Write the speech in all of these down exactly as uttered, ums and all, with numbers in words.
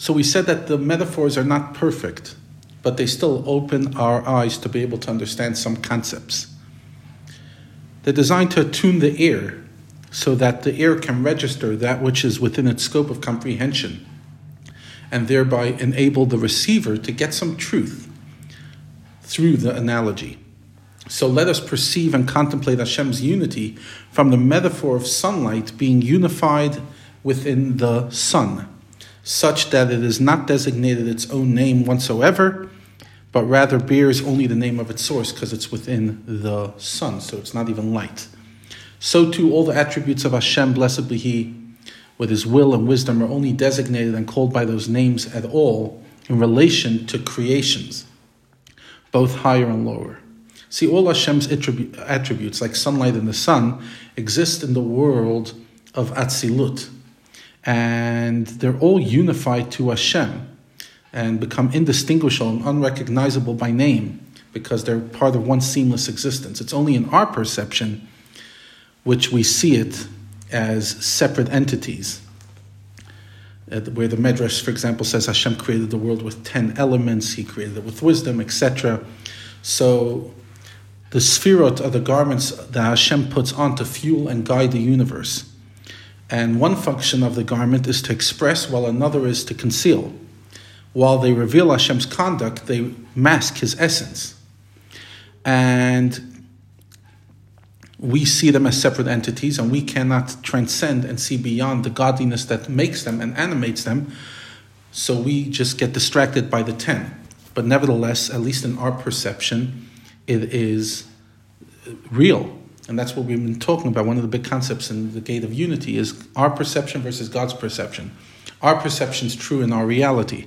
So we said that the metaphors are not perfect, but they still open our eyes to be able to understand some concepts. They're designed to attune the ear so that the ear can register that which is within its scope of comprehension, and thereby enable the receiver to get some truth through the analogy. So let us perceive and contemplate Hashem's unity from the metaphor of sunlight being unified within the sun, such that it is not designated its own name whatsoever, but rather bears only the name of its source because it's within the sun, so it's not even light. So too all the attributes of Hashem, blessed be He, with His will and wisdom, are only designated and called by those names at all in relation to creations, both higher and lower. See, all Hashem's attributes, like sunlight and the sun, exist in the world of Atzilut, and they're all unified to Hashem and become indistinguishable and unrecognizable by name because they're part of one seamless existence. It's only in our perception which we see it as separate entities, where the Medrash, for example, says Hashem created the world with ten elements, He created it with wisdom, et cetera. So the sefirot are the garments that Hashem puts on to fuel and guide the universe. And one function of the garment is to express, while another is to conceal. While they reveal Hashem's conduct, they mask His essence. And we see them as separate entities, and we cannot transcend and see beyond the godliness that makes them and animates them. So we just get distracted by the ten. But nevertheless, at least in our perception, it is real. And that's what we've been talking about. One of the big concepts in the Gate of Unity is our perception versus God's perception. Our perception is true in our reality.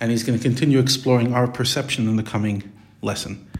And He's going to continue exploring our perception in the coming lesson.